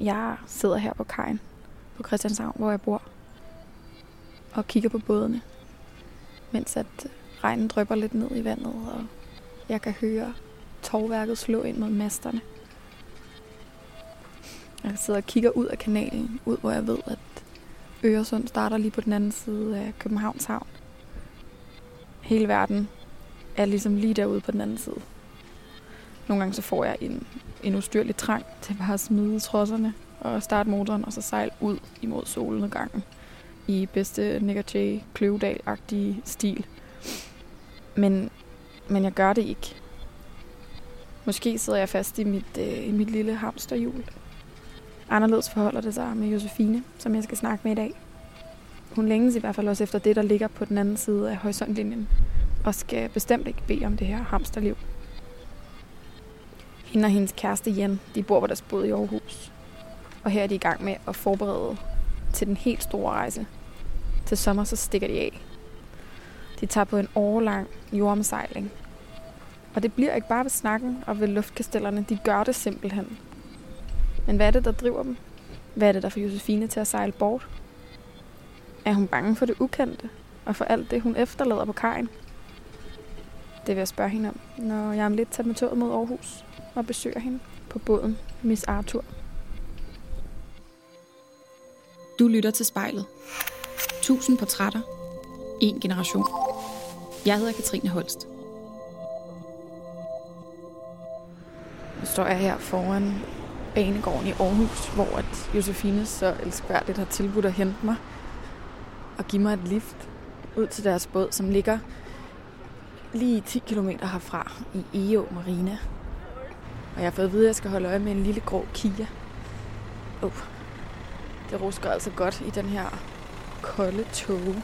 Jeg sidder her på kajen på Christianshavn, hvor jeg bor, og kigger på bådene, mens at regnen drypper lidt ned i vandet, og jeg kan høre tovværket slå ind mod masterne. Jeg sidder og kigger ud af kanalen, ud hvor jeg ved, at Øresund starter lige på den anden side af Københavns havn. Hele verden er ligesom lige derude på den anden side. Nogle gange så får jeg en ustyrlig trang til bare at smide trodserne og starte motoren og så sejle ud imod solnedgangen i bedste Nick & Jay Kløvedal-agtige stil. Men jeg gør det ikke. Måske sidder jeg fast i mit lille hamsterhjul. Anderledes forholder det sig med Josefine, som jeg skal snakke med i dag. Hun længes i hvert fald også efter det, der ligger på den anden side af horisontlinjen, og skal bestemt ikke bede om det her hamsterliv. Hende og hendes kæreste Jan, de bor på deres båd i Aarhus. Og her er de i gang med at forberede til den helt store rejse. Til sommer så stikker de af. De tager på en årelang jordomsejling. Og det bliver ikke bare ved snakken og ved luftkastellerne, de gør det simpelthen. Men hvad er det, der driver dem? Hvad er det, der får Josefine til at sejle bort? Er hun bange for det ukendte? Og for alt det, hun efterlader på kajen? Det vil jeg spørge hende om, når jeg om lidt tager med toget mod Aarhus og besøger hende på båden Miss Arthur. Du lytter til Spejlet. 1000 portrætter. En generation. Jeg hedder Katrine Holst. Nu står jeg her foran banegården i Aarhus, hvor at Josefine så elskværdigt har tilbudt at hente mig og give mig et lift ud til deres båd, som ligger lige 10 km herfra i Ægå Marina. Og jeg har fået at vide, at jeg skal holde øje med en lille grå kia. Det rusker altså godt i den her kolde tåge.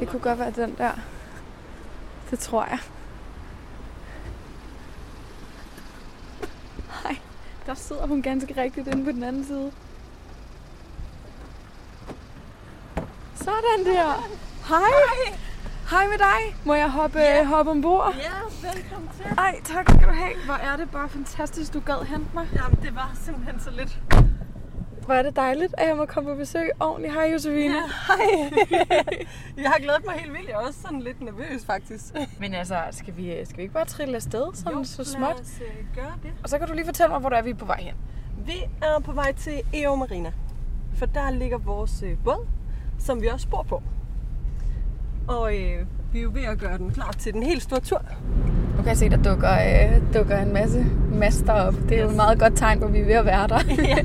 Det kunne godt være den der. Det tror jeg. Nej, der sidder hun ganske rigtigt inde på den anden side. Sådan der. Hej. Hej med dig. Må jeg hoppe ombord? Ja, velkommen til. Ej, tak skal du have. Hvor er det bare fantastisk, du gad hente mig. Jamen, det var simpelthen så lidt. Hvor er det dejligt, at jeg må komme på besøg. Ordentligt. Hej, Josefine. Ja, hej. Jeg har glædet mig helt vildt. Jeg er også sådan lidt nervøs, faktisk. Men altså, skal vi ikke bare trille afsted sådan jo, så småt? Jo, gøre det. Og så kan du lige fortælle mig, hvor der er vi på vej hen. Vi er på vej til Egå Marina. For der ligger vores båd, som vi også bor på. Og vi er jo ved at gøre den klar til den helt store tur. Nu kan jeg se, der dukker en masse master op. Det er jo et meget godt tegn på, at vi er ved at være der. Ja.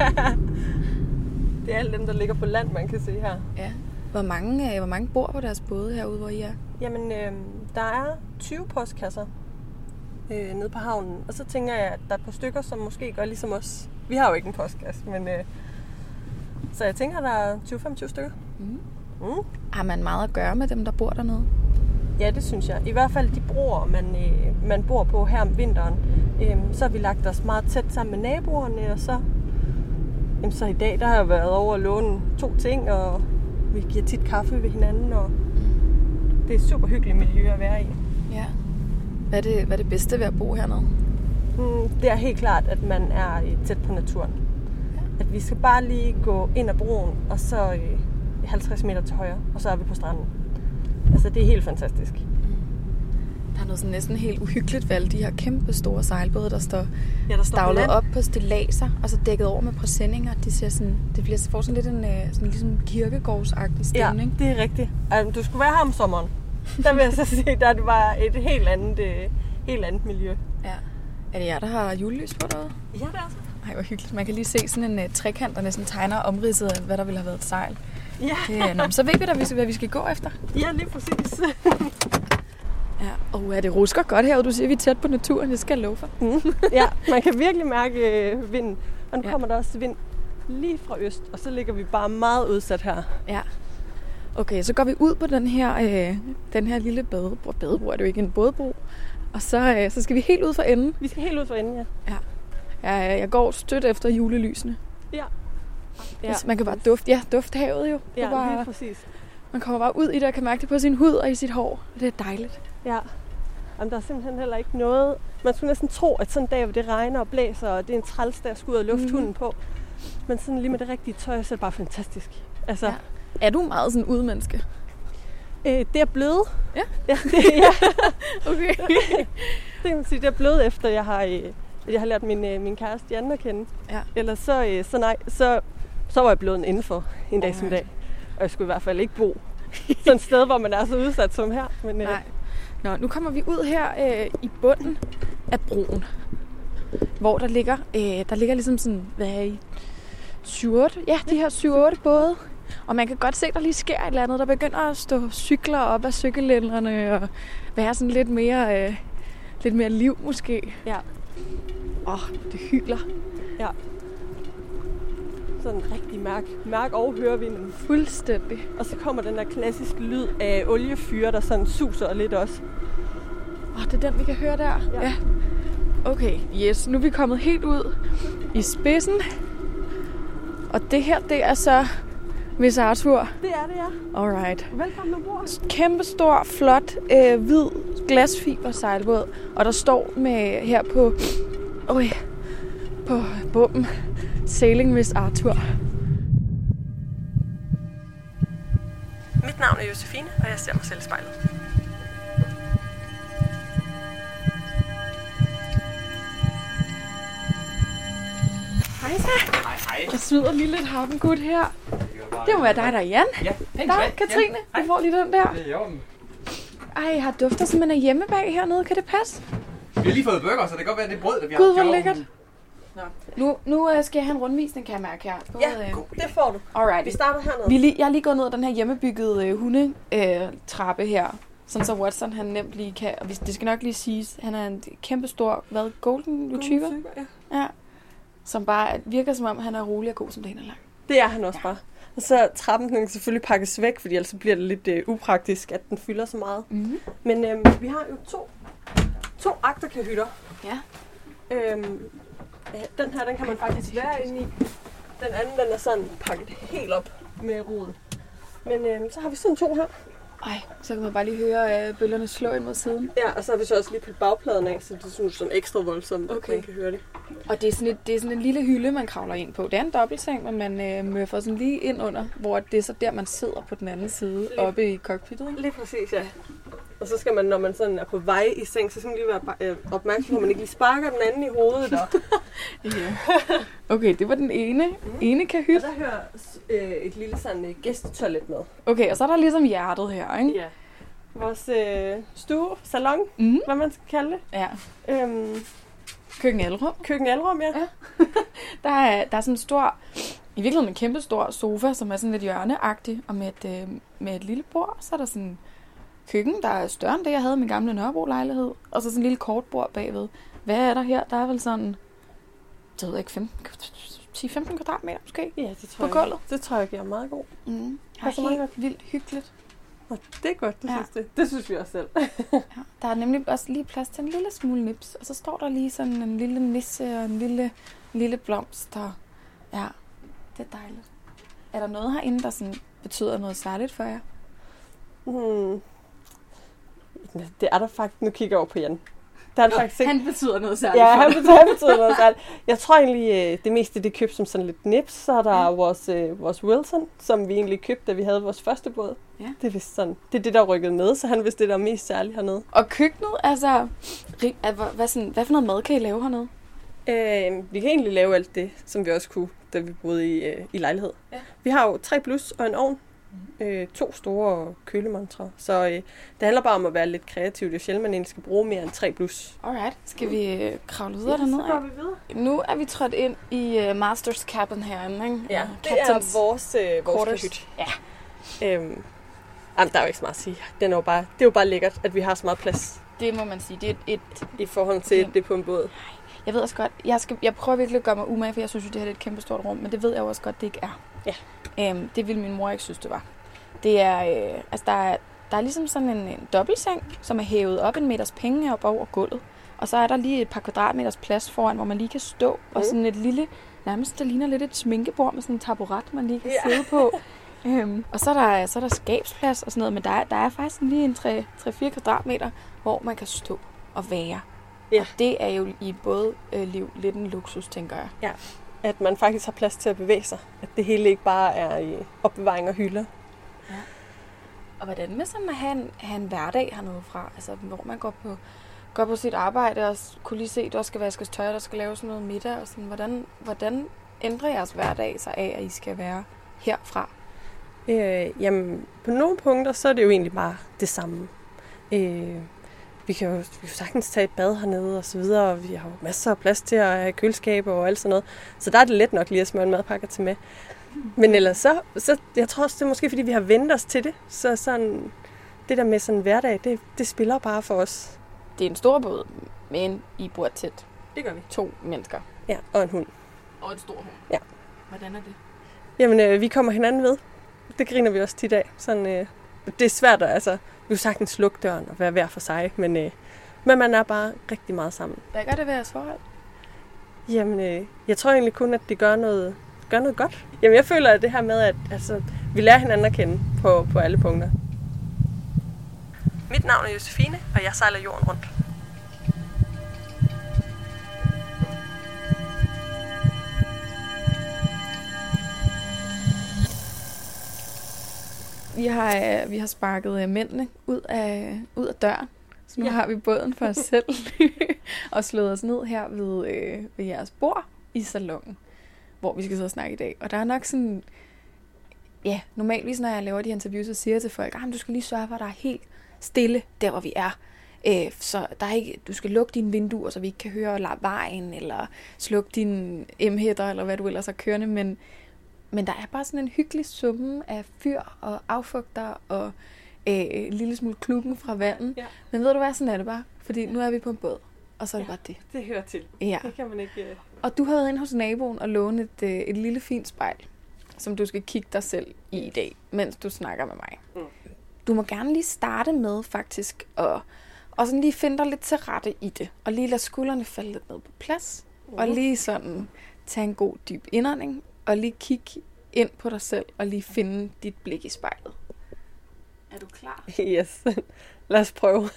Det er alle dem, der ligger på land, man kan se her. Ja. Hvor mange bor på deres både herude, hvor I er? Jamen, der er 20 postkasser nede på havnen. Og så tænker jeg, at der er et par stykker, som måske gør ligesom os. Vi har jo ikke en postkasse, men så jeg tænker, at der er 20-25 stykker. Mm. Mm. Har man meget at gøre med dem, der bor dernede? Ja, det synes jeg. I hvert fald de broer, man bor på her om vinteren. Så har vi lagt os meget tæt sammen med naboerne, og så i dag, der har jeg været over at låne 2 ting, og vi giver tit kaffe ved hinanden, og det er et super hyggeligt miljø at være i. Ja. Hvad er det bedste ved at bo hernede? Det er helt klart, at man er tæt på naturen. Ja. At vi skal bare lige gå ind ad broen, og så 50 meter til højre, og så er vi på stranden. Altså, det er helt fantastisk. Der er noget sådan næsten helt uhyggeligt valg. De her kæmpe store sejlbåde, der står stavlet op på stillaser, og så dækket over med presenninger. De ser sådan, det får sådan lidt en sådan ligesom kirkegårdsagtig stemning. Ja, det er rigtigt. Altså, du skulle være her om sommeren. Der vil jeg så sige, der det var et helt andet miljø. Ja. Er det jer, der har julelys på derude? Ja, det er så. Ej, hvor hyggeligt. Man kan lige se sådan en trekant, der næsten tegner omridset af, hvad der ville have været et sejl. Ja. Så ved vi da, hvad vi skal gå efter. Ja, lige præcis. Ja, og det rusker godt herude. Du siger, vi er tæt på naturen. Det skal jeg love for. Ja, man kan virkelig mærke vinden. Og nu kommer der også vind lige fra øst, og så ligger vi bare meget udsat her. Ja. Okay, så går vi ud på den her lille badebro. Badebro er det jo ikke en bådebro. Og så skal vi helt ud for enden. Vi skal helt ud for enden, ja. Jeg går stødt efter julelysene. Ja. Ja. Man kan bare dufte havet jo. Ja, lige præcis. Man kommer bare ud i det og kan mærke det på sin hud og i sit hår. Det er dejligt. Ja. Jamen, der er simpelthen heller ikke noget. Man skulle næsten tro, at sådan en dag, hvor det regner og blæser, og det er en træls, der skal ud og lufte hunden på. Men sådan lige med det rigtige tøj, så er det bare fantastisk. Altså, ja. Er du meget sådan udmenneske? Det er blevet. Ja? Ja, det er jeg. Okay. Det kan man sige, det er blevet efter, jeg har lært min kæreste Jan at kende. Ja. Ellers så var jeg blevet indenfor en dag som i dag. Og jeg skulle i hvert fald ikke bo sådan et sted, hvor man er så udsat som her. Men, nej. Nå, nu kommer vi ud her i bunden af broen, hvor der ligger ligesom sådan, hvad er I? 7-8? Ja, de her 7-8 både. Og man kan godt se, der lige sker et eller andet. Der begynder at stå cykler op af cykellænderne og være sådan lidt mere liv måske. Ja. Det hyler. Ja. Sådan en rigtig mærk overhører vi den. Fuldstændig. Og så kommer den der klassiske lyd af oliefyre, der sådan suser lidt også. Det er den, vi kan høre der. Ja. Ja. Okay, yes. Nu er vi kommet helt ud i spidsen. Og det her, det er så Miss Arthur. Det er det, ja. Alright. Velkommen ombord. Kæmpestor, flot, hvid glasfiber sejlbåd. Og der står med her på bommen. Sailing Miss Arthur. Mit navn er Josefine, og jeg ser mig selv i spejlet. Hej så. Hej. Der smider lige lidt havengud her. Det må være dig, der er Jan. Ja, der er Katrine. Ja. Du får lige den der. Det er jorden. Ej, har dufter simpelthen af hjemmebag hernede. Kan det passe? Vi har lige fået burger, så det kan godt være, det brød, der vi har. Gud, hvor lækkert. Nu skal jeg have en rundvisning, kan jeg mærke her. Både, ja, det får du. Alright. Vi starter hernede. Jeg er lige gået ned ad den her hjemmebyggede hundetrappe her. Sådan så Watson, han nemt lige kan... Og det skal nok lige siges, han er en kæmpe stor, golden retriever? Ja. Som bare virker, som om han er rolig og god, som det hen er langt. Det er han også bare. Og så trappen, den kan selvfølgelig pakkes væk, fordi ellers bliver det lidt upraktisk, at den fylder så meget. Mm-hmm. Men vi har jo to agterkahytter. Ja. Den her, den kan man faktisk være inde i. Den anden, den er sådan pakket helt op med ruden. Men så har vi sådan to her. Så kan man bare lige høre bølgerne slå ind mod siden. Ja, og så har vi så også lige pillet bagpladen af, så det synes sådan ekstra voldsomt, at man kan høre det. Og det er sådan en lille hylde, man kravler ind på. Det er en dobbeltseng, men man møffer sådan lige ind under, hvor det er så der, man sidder på den anden side, oppe i cockpittet. Lige præcis, ja. Og så skal man, når man sådan er på vej i seng, så skal man lige være opmærksom på, at man ikke lige sparker den anden i hovedet. Okay, det var den ene kahyt. Og der hører et lille sådan gæstetoilet med. Okay, og så er der ligesom hjertet her, ikke? Ja. Vores stue, salon, hvad man skal kalde det. Ja. Køkkenalrum, ja. Der er sådan en stor, i virkeligheden en kæmpe stor sofa, som er sådan lidt hjørneagtig, og med et lille bord, så er der sådan... køkken, der er større end det, jeg havde i min gamle Nørrebro-lejlighed. Og så sådan en lille kortbord bagved. Hvad er der her? Der er vel sådan, jeg ved ikke, 10-15 kvadratmeter måske? Ja, det tror jeg. På gulvet. Det tror jeg giver meget god. Mm. Det er så meget vildt hyggeligt. Og det er godt, du synes det. Det synes vi også selv. Der er nemlig også lige plads til en lille smule nips. Og så står der lige sådan en lille nisse og en lille blomst. Ja, det er dejligt. Er der noget herinde, der sådan betyder noget særligt for jer? Det er der faktisk, nu kigger jeg over på Jan. Der er faktisk ikke... Han betyder noget særligt. Ja, han betyder noget særligt. Jeg tror egentlig, det meste det købte som sådan lidt nips. Så er der vores Wilson, som vi egentlig købte, da vi havde vores første båd. Ja. Det er sådan, det er det, der rykkede med, så han vidste det, der er mest særligt hernede. Og køkkenet, altså, hvad for noget mad kan I lave hernede? Vi kan egentlig lave alt det, som vi også kunne, da vi boede i lejlighed. Ja. Vi har jo 3+ og en ovn. To store kølemontre. Så det handler bare om at være lidt kreativ. Det er sjældent, man egentlig skal bruge mere end 3+. Alright. Skal vi kravle videre dernede? Så går vi videre. Nu er vi trådt ind i Masters Cabin herinde, ikke? Ja, det er vores hyt. Ja. Der er jo ikke så meget at sige. Det er jo bare lækkert, at vi har så meget plads. Det må man sige. Det er i forhold til det på en båd. Jeg ved også godt, jeg prøver virkelig at gøre mig umage, for jeg synes jo, det her er et kæmpe stort rum, men det ved jeg også godt, det ikke er. Ja. Det ville min mor ikke synes, det var. Det er, der er ligesom sådan en dobbeltseng, som er hævet op 1 meters penge op over gulvet. Og så er der lige et par kvadratmeters plads foran, hvor man lige kan stå, og sådan et lille, nærmest der ligner lidt et sminkebord med sådan en taburet, man lige kan sidde på. Og så er der skabsplads og sådan noget, men der er faktisk lige en 3-4 kvadratmeter, hvor man kan stå og være. Ja. Og det er jo i både liv lidt en luksus, tænker jeg. Ja. at man faktisk har plads til at bevæge sig. At det hele ikke bare er i opbevaring og hylder. Ja. Og hvordan med sådan at have en hverdag hernede fra? Altså, hvor man går på sit arbejde og kunne lige se, at der skal vaskes tøj, der skal laves noget middag. Og sådan. Hvordan ændrer jeres hverdag sig af, at I skal være herfra? Jamen, på nogle punkter, så er det jo egentlig bare det samme. Vi kan jo sagtens tage et bad hernede og så videre, og vi har jo masser af plads til at have køleskaber og alt sådan noget. Så der er det let nok lige at smøre en madpakke til med. Men ellers så jeg tror også, det er måske fordi vi har vendt os til det. Så sådan, det der med sådan en hverdag, det spiller bare for os. Det er en stor båd, men I bor tæt. Det gør vi. 2 mennesker. Ja, og en hund. Og en stor hund. Ja. Hvordan er det? Jamen, vi kommer hinanden ved. Det griner vi også tit af. Sådan, det er svært at, altså, vi kan sagtens lukke døren og være hver for sig, men man er bare rigtig meget sammen. Hvad gør det ved jeres forhold? Jamen, jeg tror egentlig kun, at det gør noget godt. Jamen, jeg føler at det her med, at altså, vi lærer hinanden at kende på alle punkter. Mit navn er Josefine, og jeg sejler jorden rundt. Vi har sparket mændene ud af døren, så nu har vi båden for os selv og slået os ned her ved jeres bord i salongen, hvor vi skal sidde og snakke i dag. Og der er nok sådan, ja, normalvis når jeg laver de interviews, så siger jeg til folk, at du skal lige sørge for, at der er helt stille der, hvor vi er. Så der er ikke, du skal lukke dine vinduer, så vi ikke kan høre vejen, eller slukke dine emhætter, eller hvad du ellers har kørende, men der er bare sådan en hyggelig summe af fyr og affugter og en lille smule klukken fra vandet. Ja. Men ved du hvad, sådan er det bare. Fordi nu er vi på en båd, og så er det bare det. Det hører til. Ja. Det kan man ikke... Og du har været inde hos naboen og lånet et lille fint spejl, som du skal kigge dig selv i dag, mens du snakker med mig. Mm. Du må gerne lige starte med faktisk og sådan lige finde dig lidt til rette i det. Og lige lade skuldrene falde lidt ned på plads. Mm. Og lige sådan tage en god dyb indånding. Og lige kigge ind på dig selv, og lige finde dit blik i spejlet. Er du klar? Yes. Lad os prøve.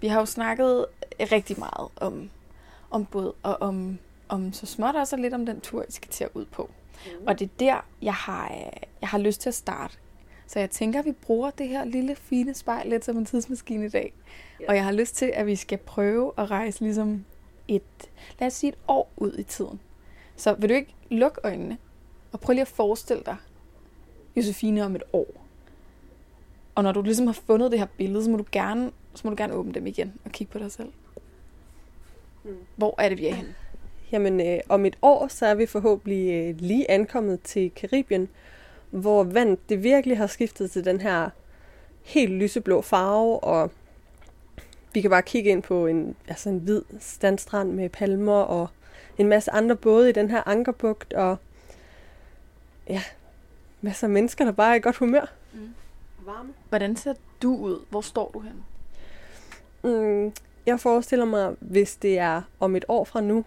Vi har jo snakket rigtig meget om båd, og om så småt også lidt om den tur, I skal til at ud på. Mm. Og det er der, jeg har lyst til at starte. Så jeg tænker, vi bruger det her lille, fine spejl lidt som en tidsmaskine i dag. Yes. Og jeg har lyst til, at vi skal prøve at rejse ligesom et år ud i tiden. Så vil du ikke lukke øjnene, og prøv lige at forestille dig Josefine om et år. Og når du ligesom har fundet det her billede, så må du gerne åbne dem igen og kigge på dig selv. Hvor er det, vi er henne? Jamen, om et år, så er vi forhåbentlig lige ankommet til Karibien, hvor vandet det virkelig har skiftet til den her helt lyseblå farve, og vi kan bare kigge ind på en hvid sandstrand med palmer og en masse andre både i den her ankerbugt, og ja, masser af mennesker, der bare er i godt humør. Mm. Varme. Hvordan ser du ud? Hvor står du henne? Jeg forestiller mig, hvis det er om et år fra nu,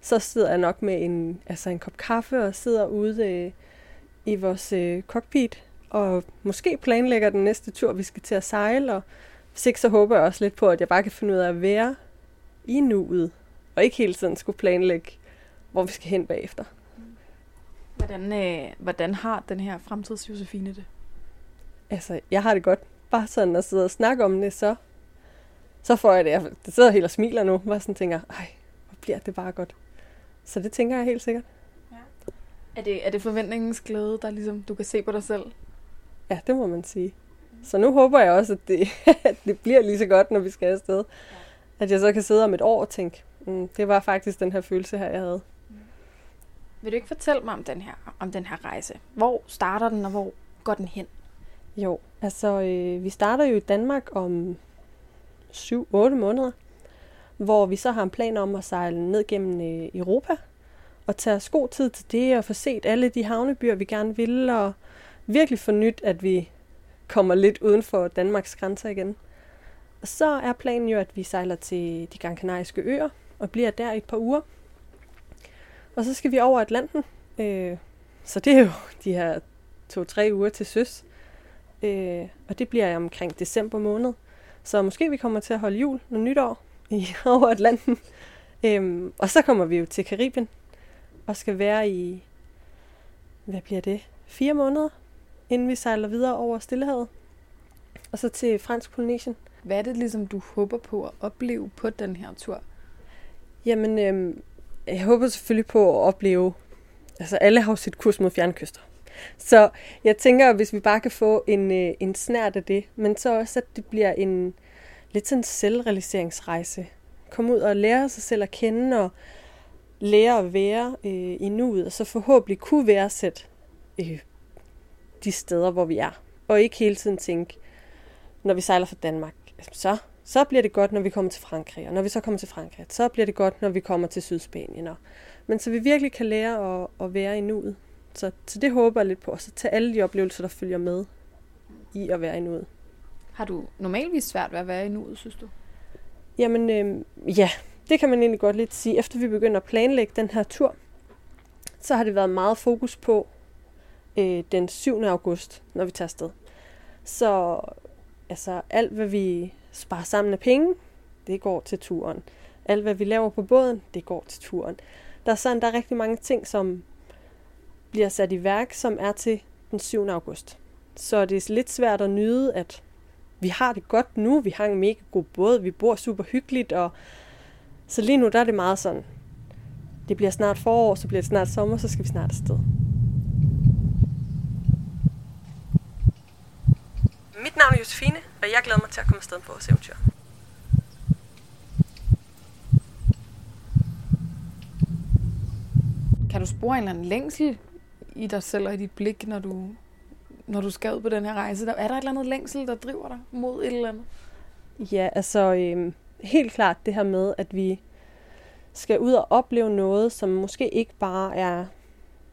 så sidder jeg nok med en kop kaffe og sidder ude i vores cockpit, og måske planlægger den næste tur, vi skal til at sejle, og hvis ikke, så håber jeg også lidt på, at jeg bare kan finde ud af at være i nuet. Og ikke hele tiden skulle planlægge, hvor vi skal hen bagefter. Hvordan har den her fremtids Josefine det? Altså, jeg har det godt. Bare sådan at sidde og snakke om det, så får jeg det. Jeg sidder helt og smiler nu. Bare sådan tænker, ej, hvor bliver det bare godt. Så det tænker jeg helt sikkert. Ja. Er det forventningens glæde, der ligesom, du kan se på dig selv? Ja, det må man sige. Mm. Så nu håber jeg også, at det bliver lige så godt, når vi skal afsted. Ja. At jeg så kan sidde om et år og tænke, det var faktisk den her følelse her, jeg havde. Vil du ikke fortælle mig om den her rejse? Hvor starter den, og hvor går den hen? Jo, altså vi starter jo i Danmark om 7-8 måneder, hvor vi så har en plan om at sejle ned gennem Europa, og tage os god tid til det, og få set alle de havnebyer, vi gerne vil, og virkelig få nyt, at vi kommer lidt uden for Danmarks grænser igen. Og så er planen jo, at vi sejler til de Kanariske øer, og bliver der i et par uger. Og så skal vi over Atlanten. Så det er jo de her 2-3 uger til søs. Og det bliver omkring december måned. Så måske vi kommer til at holde jul og nytår over Atlanten. Og så kommer vi jo til Karibien. og skal være i, hvad bliver det, 4 måneder, inden vi sejler videre over Stillehavet, og så til Fransk Polynesien. Hvad er det ligesom, du håber på at opleve på den her tur? Jamen, jeg håber selvfølgelig på at opleve, altså alle har jo sit kurs mod fjernkyster. Så jeg tænker, hvis vi bare kan få en snert af det, men så også, at det bliver en lidt sådan selvrealiseringsrejse. Komme ud og lære sig selv at kende, og lære at være i nuet, og så forhåbentlig kunne værdsætte de steder, hvor vi er. Og ikke hele tiden tænke, når vi sejler fra Danmark, så bliver det godt, når vi kommer til Frankrig, og når vi så kommer til Frankrig, så bliver det godt, når vi kommer til Sydspanien. Men så vi virkelig kan lære at være i nuet. Så det håber jeg lidt på, og så tage alle de oplevelser, der følger med i at være i nuet. Har du normalvis svært ved at være i nuet, synes du? Jamen, ja, det kan man egentlig godt lidt sige. Efter vi begynder at planlægge den her tur, så har det været meget fokus på den 7. august, når vi tager afsted. Så altså, alt, hvad vi sparer sammen af penge, det går til turen. Alt, hvad vi laver på båden, det går til turen. Der er rigtig mange ting, som bliver sat i værk, som er til den 7. august. Så det er lidt svært at nyde, at vi har det godt nu, vi har en mega god båd, vi bor super hyggeligt, og så lige nu der er det meget sådan, det bliver snart forår, så bliver det snart sommer, så skal vi snart afsted. Mit navn er Josefine, og jeg glæder mig til at komme afsted på vores eventyr. Kan du spore en eller anden længsel i dig selv og i dit blik, når du skal ud på den her rejse? Er der et eller andet længsel, der driver dig mod et eller andet? Ja, altså helt klart det her med, at vi skal ud og opleve noget, som måske ikke bare er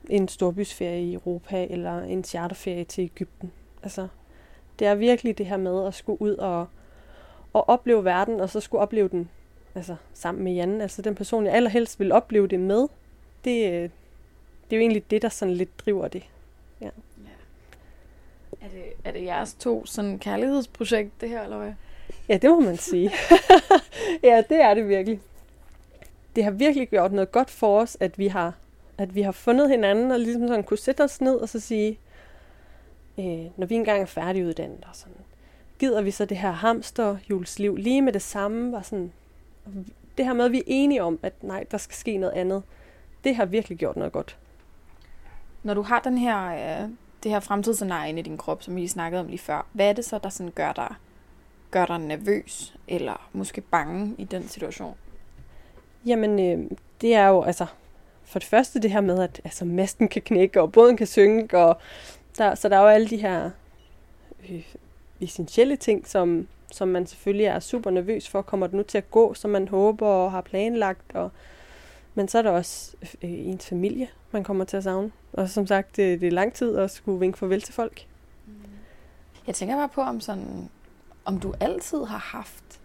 en storbysferie i Europa eller en charterferie til Ægypten. Altså, det er virkelig det her med at skulle ud og opleve verden, og så skulle opleve den altså, sammen med Jan. Altså den person, jeg allerhelst vil opleve det med, det er jo egentlig det, der sådan lidt driver det. Ja. Er det jeres to sådan kærlighedsprojekt, det her, eller hvad? Ja, det må man sige. Ja, det er det virkelig. Det har virkelig gjort noget godt for os, at vi har fundet hinanden, og ligesom sådan kunne sætte os ned og så sige, når vi engang er færdiguddannet, og sådan, gider vi så det her hamsterhjulsliv lige med det samme? Og sådan, det her med, at vi er enige om, at nej, der skal ske noget andet, det har virkelig gjort noget godt. Når du har den her... det her fremtidsscenarie inde i din krop, som vi snakkede om lige før, hvad er det så, der sådan gør dig nervøs, eller måske bange i den situation? Jamen, det er jo, altså, for det første det her med, at altså, masten kan knække, og båden kan synke, og der er jo alle de her essentielle ting, som man selvfølgelig er super nervøs for, kommer det nu til at gå, som man håber og har planlagt, og men så er der også ens familie, man kommer til at savne. Og som sagt, det er lang tid at skulle vinke farvel til folk. Jeg tænker bare på, om du altid har haft...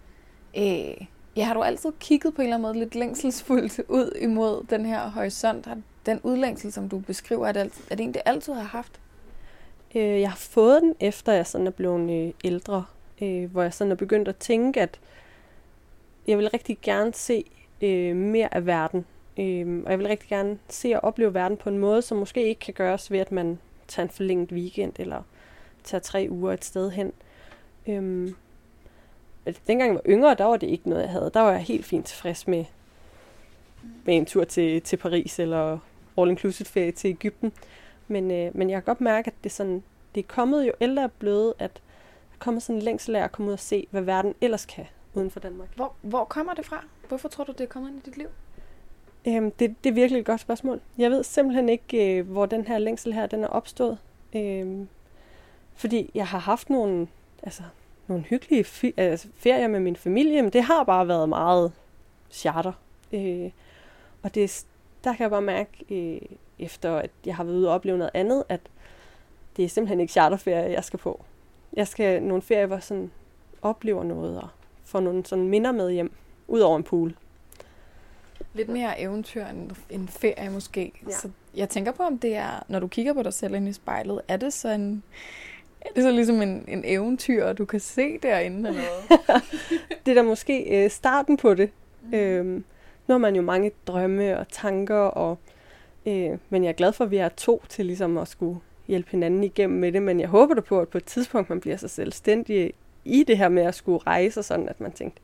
har du altid kigget på en eller anden måde lidt længselsfuldt ud imod den her horisont? Den udlængsel, som du beskriver, er det en, det altid har haft? Jeg har fået den, efter jeg sådan er blevet ældre. Hvor jeg sådan er begyndt at tænke, at jeg vil rigtig gerne se mere af verden. Og jeg vil rigtig gerne se og opleve verden på en måde, som måske ikke kan gøres ved, at man tager en forlænget weekend, eller tager 3 uger et sted hen. Dengang jeg var yngre, der var det ikke noget, jeg havde. Der var jeg helt fint tilfreds med en tur til Paris, eller all-inclusive-ferie til Ægypten. Men jeg kan godt mærke, at det er kommet jo ældre og bløde, at der kommer sådan en længsel af at komme ud og se, hvad verden ellers kan uden for Danmark. Hvor kommer det fra? Hvorfor tror du, det er kommet ind i dit liv? Det er virkelig et godt spørgsmål. Jeg ved simpelthen ikke, hvor den her længsel her, den er opstået. Fordi jeg har haft nogle hyggelige ferier med min familie, men det har bare været meget charter. Og der kan jeg bare mærke, efter at jeg har været ude og opleve noget andet, at det er simpelthen ikke charterferie, jeg skal på. Jeg skal nogle ferier, hvor sådan oplever noget og får nogle sådan minder med hjem, ud over en pool. Lidt mere eventyr end ferie måske. Ja. Så jeg tænker på, om det er, når du kigger på dig selv ind i spejlet, er det så ligesom en eventyr, du kan se derinde eller noget? Det er da måske starten på det. Nu har man jo mange drømme og tanker og Men jeg er glad for, at vi er to til ligesom at skulle hjælpe hinanden igennem med det. Men jeg håber da på, at på et tidspunkt man bliver så selvstændig i det her med at skulle rejse, sådan at man tænkte,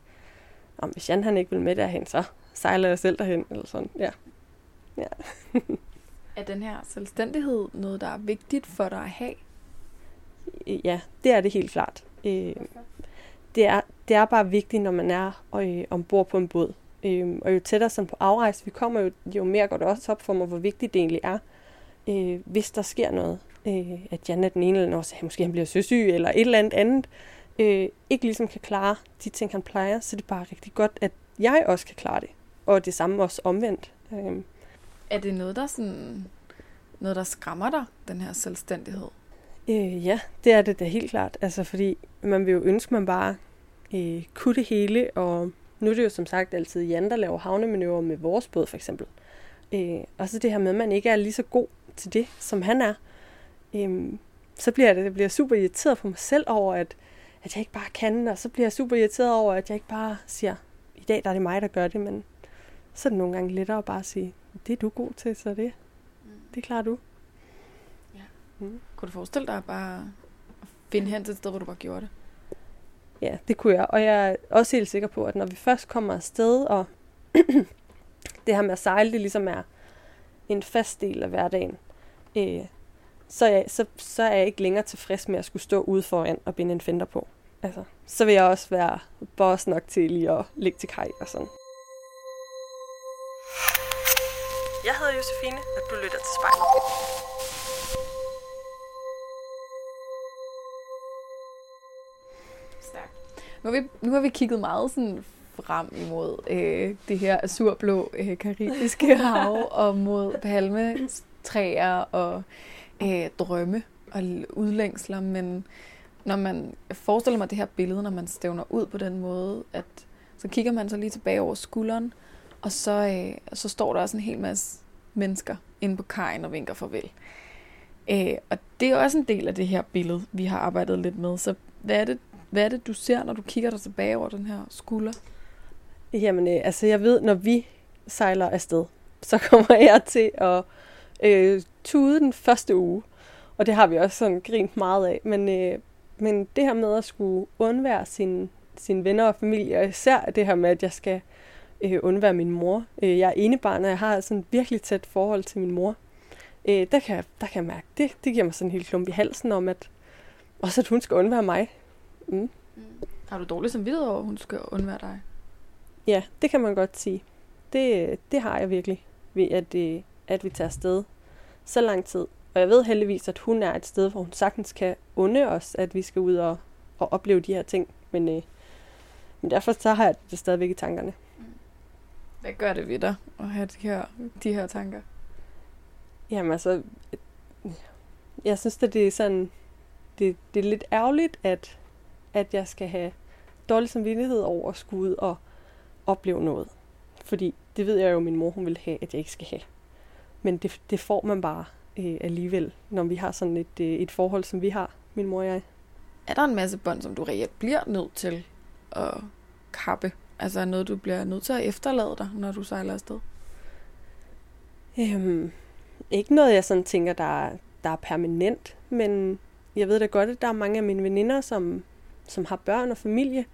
hvis Jan han ikke vil med derhen, så sejler jeg selv derhen, eller sådan. Ja. Er den her selvstændighed noget, der er vigtigt for dig at have? Ja, det er det helt klart. Det er bare vigtigt, når man er ombord på en båd. Og jo tættere sådan på afrejse vi kommer, jo mere går det også op for mig, hvor vigtigt det egentlig er, hvis der sker noget. At Jan er den ene eller anden årsag, måske han bliver søsyg eller et eller andet. Ikke ligesom kan klare de ting, han plejer, så det er bare rigtig godt, at jeg også kan klare det. Og det samme også omvendt. Er det noget, der sådan, noget, der skræmmer dig, den her selvstændighed? Ja, det er det da helt klart. Altså, fordi man vil jo ønske, man bare kunne det hele, og nu er det jo som sagt altid Jan, der laver havnemanøvrer med vores båd, for eksempel. Og så det her med, at man ikke er lige så god til det, som han er. Så bliver jeg super irriteret på mig selv over, at jeg ikke bare kan, og så bliver jeg super irriteret over, at jeg ikke bare siger, i dag der er det mig, der gør det, men så er det nogle gange lettere at bare sige, det er du god til, så det klarer du. Ja. Mm. Kunne du forestille dig bare at finde hen til et sted, hvor du bare gjorde det? Ja, det kunne jeg, og jeg er også helt sikker på, at når vi først kommer afsted, og det her med at sejle, det ligesom er en fast del af hverdagen, så er jeg ikke længere tilfreds med at skulle stå ude foran og binde en fender på. Altså, så vil jeg også være boss nok til lige at ligge til kaj og sådan. Jeg hedder Josefine, og du lytter til Spejlet. Nu har vi kigget meget sådan frem imod det her azurblå karibiske hav og mod palmetræer og drømme og udlængsler, men når man forestiller mig det her billede, når man stævner ud på den måde, at så kigger man så lige tilbage over skulderen, og så står der også en hel masse mennesker inde på kajen og vinker farvel. Og det er også en del af det her billede, vi har arbejdet lidt med. Så hvad er det du ser, når du kigger dig tilbage over den her skulder? Jamen, jeg ved, når vi sejler afsted, så kommer jeg til at tude den første uge. Og det har vi også sådan grint meget af. Men det her med at skulle undvære sine venner og familie, og især det her med, at jeg skal undvære min mor. Jeg er enebarn, og jeg har sådan et virkelig tæt forhold til min mor. Der kan jeg mærke det. Det giver mig sådan en helt klump i halsen om, at også at hun skal undvære mig. Mm. Har du dårlig samvittighed over, at hun skal undvære dig? Ja, det kan man godt sige. Det har jeg virkelig, ved at vi tager afsted så lang tid. Og jeg ved heldigvis, at hun er et sted, hvor hun sagtens kan unde os, at vi skal ud og opleve de her ting. Men derfor så har jeg det stadigvæk i tankerne. Hvad gør det ved dig at have de her tanker? Jamen altså, jeg synes, at det er sådan, det er lidt ærgerligt, at jeg skal have dårlig samvittighed over at skulle ud og opleve noget. Fordi det ved jeg jo, min mor hun vil have, at jeg ikke skal have. Men det får man bare alligevel, når vi har sådan et forhold, som vi har, min mor og jeg. Er der en masse bånd, som du reelt bliver nødt til at kappe? Altså noget, du bliver nødt til at efterlade dig, når du sejler afsted? Ikke noget, jeg sådan tænker, der er permanent, men jeg ved da godt, at der er mange af mine veninder, som har børn og familie.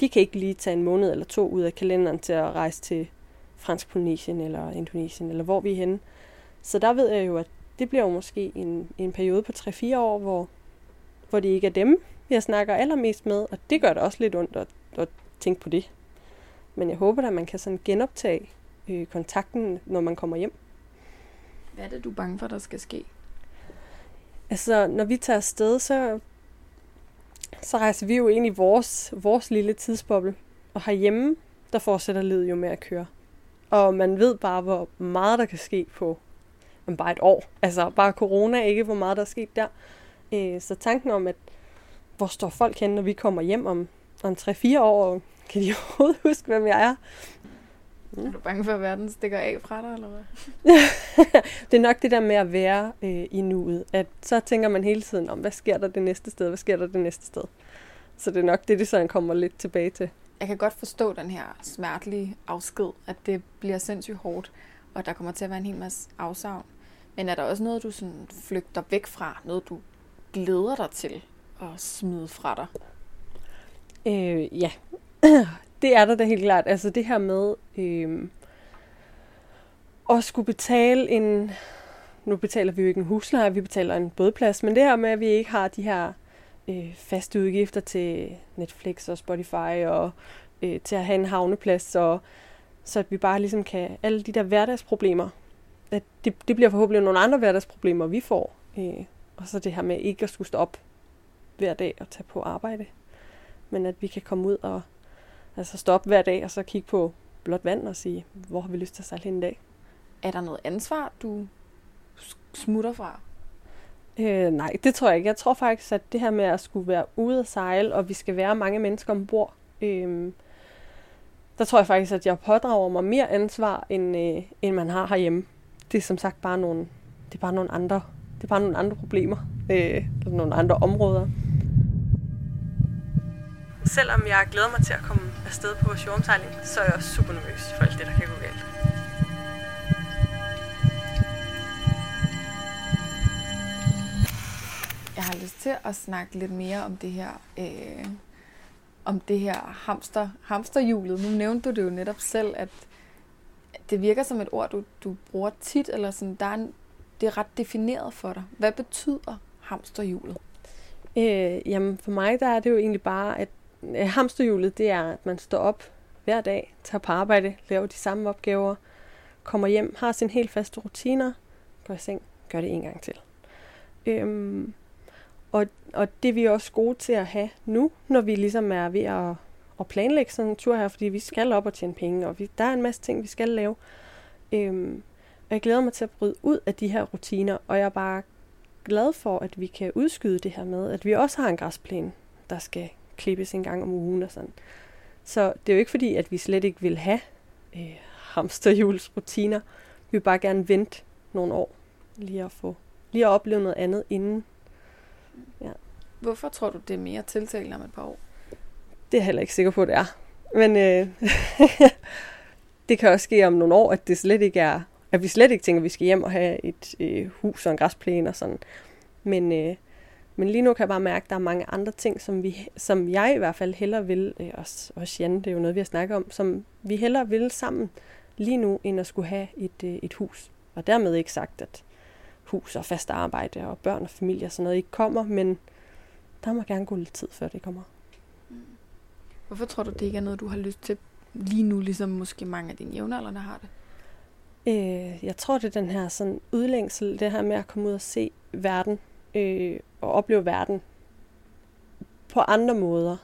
De kan ikke lige tage en måned eller to ud af kalenderen til at rejse til Fransk Polynesien eller Indonesien, eller hvor vi er henne. Så der ved jeg jo, at det bliver jo måske en periode på 3-4 år, hvor det ikke er dem, jeg snakker allermest med, og det gør det også lidt ondt at tænke på det. Men jeg håber, at man kan sådan genoptage kontakten, når man kommer hjem. Hvad er det, du er bange for, der skal ske? Altså, når vi tager afsted, så rejser vi jo ind i vores lille tidsboble. Og herhjemme, der fortsætter livet jo med at køre. Og man ved bare, hvor meget der kan ske på bare et år. Altså, bare corona, ikke hvor meget der er sket der. Så tanken om, at hvor står folk henne, når vi kommer hjem om 3-4 år, kan de overhovedet huske, hvem jeg er? Er du bange for, at verden stikker af fra dig, eller hvad? Det er nok det der med at være i nuet. At så tænker man hele tiden om, hvad sker der det næste sted? Hvad sker der det næste sted? Så det er nok det, sådan kommer lidt tilbage til. Jeg kan godt forstå den her smertelige afsked, at det bliver sindssygt hårdt, og der kommer til at være en hel masse afsavn. Men er der også noget, du sådan flygter væk fra? Noget, du glæder dig til at smide fra dig? Ja, det er der da helt klart. Altså det her med at skulle betale en... Nu betaler vi jo ikke en husleje, vi betaler en bådplads. Men det her med, at vi ikke har de her faste udgifter til Netflix og Spotify og til at have en havneplads, og så at vi bare ligesom kan... Alle de der hverdagsproblemer, at det bliver forhåbentlig nogle andre hverdagsproblemer, vi får. Og så det her med ikke at skulle stå op hver dag og tage på arbejde. Men at vi kan komme ud og altså stå op hver dag og så kigge på blåt vand og sige, hvor har vi lyst til at sejle hen i dag? Er der noget ansvar, du smutter fra? Nej, det tror jeg ikke. Jeg tror faktisk, at det her med at skulle være ude at sejle, og vi skal være mange mennesker ombord, der tror jeg faktisk, at jeg pådrager mig mere ansvar, end man har herhjemme. Det er som sagt bare nogle andre problemer, eller nogle andre områder. Selvom jeg glæder mig til at komme afsted på sjøomsejling, så er jeg også super nervøs for alt det, der kan gå galt. Jeg har lyst til at snakke lidt mere om det her, hamsterhjulet. Nu nævnte du det jo netop selv, at det virker som et ord, du bruger tit, eller sådan, det er ret defineret for dig. Hvad betyder hamsterhjulet? Jamen for mig der er det jo egentlig bare, at hamsterhjulet det er, at man står op hver dag, tager på arbejde, laver de samme opgaver, kommer hjem, har sine helt faste rutiner, går i seng, gør det en gang til. Og det vi er også gode til at have nu, når vi ligesom er ved at planlægge sådan en tur her, fordi vi skal op og tjene penge, og der er en masse ting, vi skal lave. Og jeg glæder mig til at bryde ud af de her rutiner, og jeg er bare glad for, at vi kan udskyde det her med, at vi også har en græsplæne, der skal klippes en gang om ugen og sådan. Så det er jo ikke fordi, at vi slet ikke vil have hamsterhjulsrutiner. Vi vil bare gerne vente nogle år, lige at opleve noget andet inden. Ja. Hvorfor tror du, det er mere tiltalende om et par år? Det er jeg heller ikke sikker på, det er. Men det kan også ske om nogle år, at det slet ikke er, at vi slet ikke tænker, at vi skal hjem og have et hus og en græsplæne og sådan. Men lige nu kan jeg bare mærke, at der er mange andre ting, som jeg i hvert fald hellere vil, også Jan, det er jo noget, vi har snakket om, som vi hellere vil sammen lige nu, end at skulle have et hus. Og dermed ikke sagt, at hus og fast arbejde og børn og familie og sådan noget ikke kommer, men der må gerne gå lidt tid, før det kommer. Hvorfor tror du, det ikke er noget, du har lyst til lige nu, ligesom måske mange af dine jævnaldrende har det? Jeg tror, det er den her sådan udlængsel, det her med at komme ud og se verden og opleve verden på andre måder,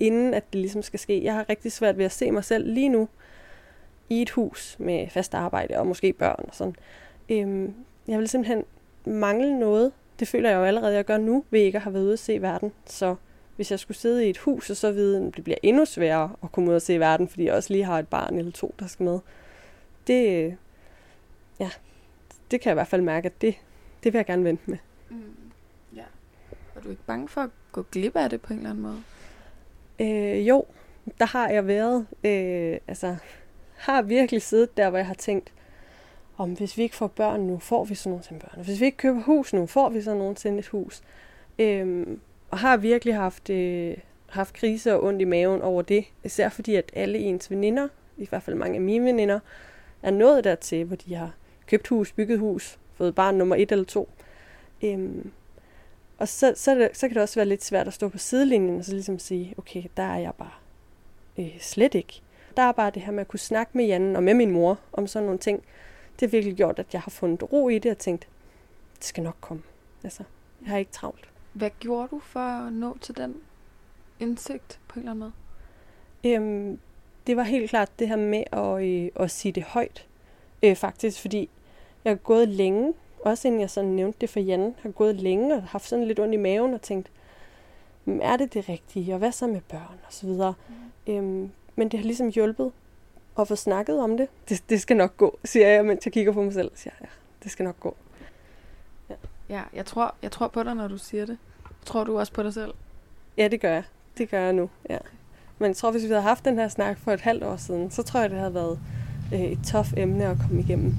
inden at det ligesom skal ske. Jeg har rigtig svært ved at se mig selv lige nu i et hus med fast arbejde og måske børn og sådan. Jeg vil simpelthen mangle noget. Det føler jeg jo allerede, jeg gør nu, ved ikke at have været ude at se verden. Så hvis jeg skulle sidde i et hus og så vide, at det bliver endnu sværere at komme ud og se verden, fordi jeg også lige har et barn eller to, der skal med. Det kan jeg i hvert fald mærke, at det vil jeg gerne vente med. Mm, ja. Er du ikke bange for at gå glip af det på en eller anden måde? Jo, der har jeg været. Har virkelig siddet der, hvor jeg har tænkt, om hvis vi ikke får børn nu, får vi så nogensinde børn. Hvis vi ikke køber hus nu, får vi så nogensinde et hus. Og har virkelig haft krise og ondt i maven over det. Især fordi, at alle ens veninder, i hvert fald mange af mine veninder, er nået dertil, hvor de har købt hus, bygget hus, fået barn nummer 1 eller 2. Og så kan det også være lidt svært at stå på sidelinjen og så ligesom sige, okay, der er jeg bare slet ikke. Der er bare det her med at kunne snakke med Jan og med min mor om sådan nogle ting. Det har virkelig gjort, at jeg har fundet ro i det og tænkt, det skal nok komme. Altså, jeg har ikke travlt. Hvad gjorde du for at nå til den indsigt på en eller anden måde? Det var helt klart det her med at sige det højt, faktisk, fordi jeg har gået længe, også inden jeg sådan nævnte det for Jan, har gået længe og haft sådan lidt ondt i maven og tænkt, er det rigtige, og hvad så med børn, og så videre. Mm. Men det har ligesom hjulpet at få snakket om det. Det skal nok gå, siger jeg, mens jeg kigger på mig selv, siger jeg, ja, det skal nok gå. Ja, ja, jeg tror på dig, når du siger det. Tror du også på dig selv? Ja, det gør jeg. Det gør jeg nu, ja. Okay. Men jeg tror, hvis vi havde haft den her snak for et halvt år siden, så tror jeg, det havde været et tough emne at komme igennem.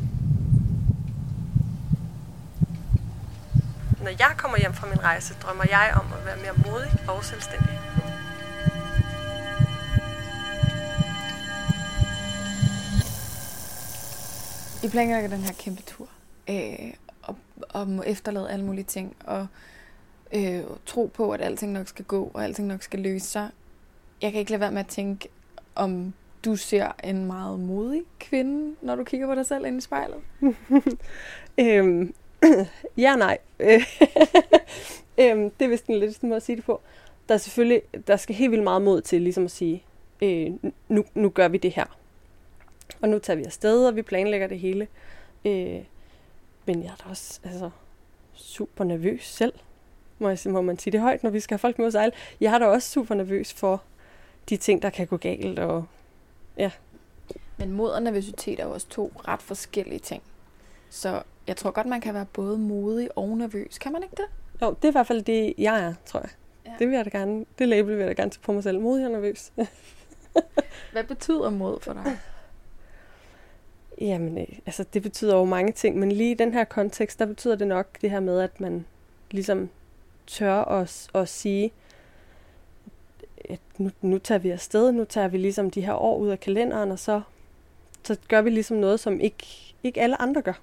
når jeg kommer hjem fra min rejse, drømmer jeg om at være mere modig og selvstændig. I planlægger den her kæmpe tur, og efterlade alle mulige ting, og tro på, at alting nok skal gå, og alting nok skal løse sig. Jeg kan ikke lade være med at tænke, om du ser en meget modig kvinde, når du kigger på dig selv inde i spejlet. Ja, nej. Det er vist en lidt måde at sige det på. Der er selvfølgelig, der skal helt vildt meget mod til ligesom at sige, nu gør vi det her. Og nu tager vi afsted, og vi planlægger det hele. Men jeg er da også super nervøs selv. Må man sige det højt, når vi skal have folk med at sejle. Jeg er da også super nervøs for de ting, der kan gå galt. Og, ja. Men mod og nervøsitet er jo også to ret forskellige ting. Så jeg tror godt, man kan være både modig og nervøs. Kan man ikke det? Jo, det er i hvert fald det, jeg er, tror jeg. Ja. Det vil jeg da gerne. Det label vil jeg da gerne tage på mig selv. Modig og nervøs. Hvad betyder mod for dig? Jamen, det betyder jo mange ting, men lige i den her kontekst, der betyder det nok det her med, at man ligesom tør at sige, at nu tager vi afsted, nu tager vi ligesom de her år ud af kalenderen, og så gør vi ligesom noget, som ikke alle andre gør,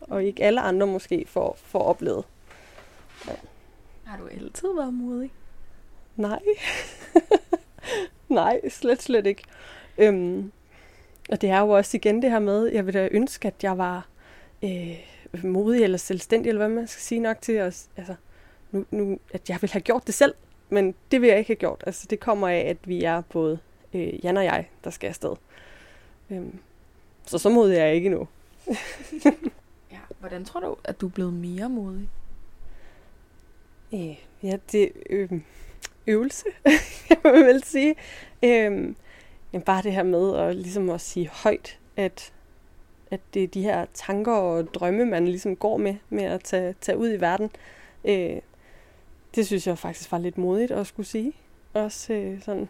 og ikke alle andre måske får oplevet. Ja. Har du altid været modig? Nej. Nej, slet ikke. Og det er jo også igen det her med, jeg ville da ønske, at jeg var modig eller selvstændig, eller hvad man skal sige nok til, at, nu, at jeg ville have gjort det selv, men det vil jeg ikke have gjort. Altså det kommer af, at vi er både Jan og jeg, der skal afsted. Så modig er jeg ikke endnu. Ja, hvordan tror du, at du er blevet mere modig? Det øvelse, jeg må vel sige. Jamen bare det her med at ligesom også sige højt, at det er de her tanker og drømme, man ligesom går med at tage ud i verden. Det synes jeg faktisk var lidt modigt at skulle sige. Også sådan.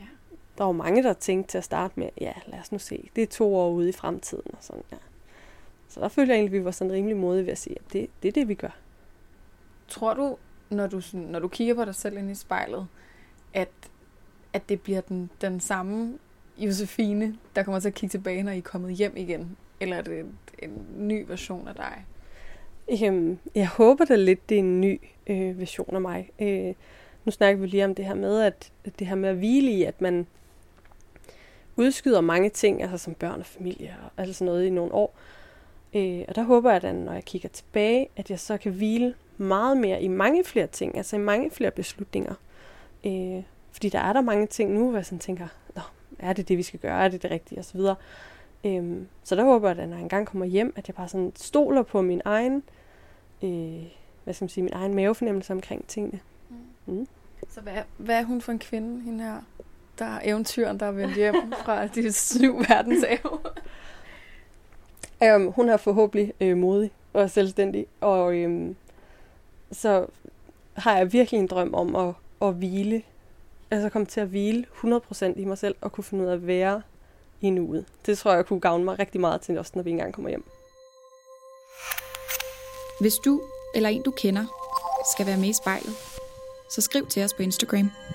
Ja. Der var mange, der tænkte til at starte med, ja, lad os nu se, det er 2 år ude i fremtiden og sådan, ja. Så der følte jeg egentlig, vi var sådan rimelig modige ved at sige, at det er det, vi gør. Tror du, når du kigger på dig selv ind i spejlet, at det bliver den samme Josefine, der kommer til at kigge tilbage, når I er kommet hjem igen? Eller er det en ny version af dig? Jeg håber da lidt, det er en ny version af mig. Nu snakker vi lige om det her med, at det her med at hvile i, at man udskyder mange ting, altså som børn og familie og altså sådan noget i nogle år. Og der håber jeg da, når jeg kigger tilbage, at jeg så kan hvile meget mere i mange flere ting, altså i mange flere beslutninger. Fordi der er mange ting nu, hvor jeg sådan tænker, er det det, vi skal gøre? Er det det rigtige? Og så videre. Så der håber jeg, at når jeg engang kommer hjem, at jeg bare sådan stoler på min egen, min egen mavefornemmelse omkring tingene. Mm. Så hvad er hun for en kvinde, hende her, der er eventyren, der er vendt hjem fra de 7 verdenshav? Hun er forhåbentlig modig og selvstændig, og så har jeg virkelig en drøm om at hvile. Altså komme til at hvile 100% i mig selv og kunne finde ud af at være i nuet. Det tror jeg kunne gavne mig rigtig meget til, også når vi engang kommer hjem. Hvis du eller en du kender skal være med i spejlet, så skriv til os på Instagram.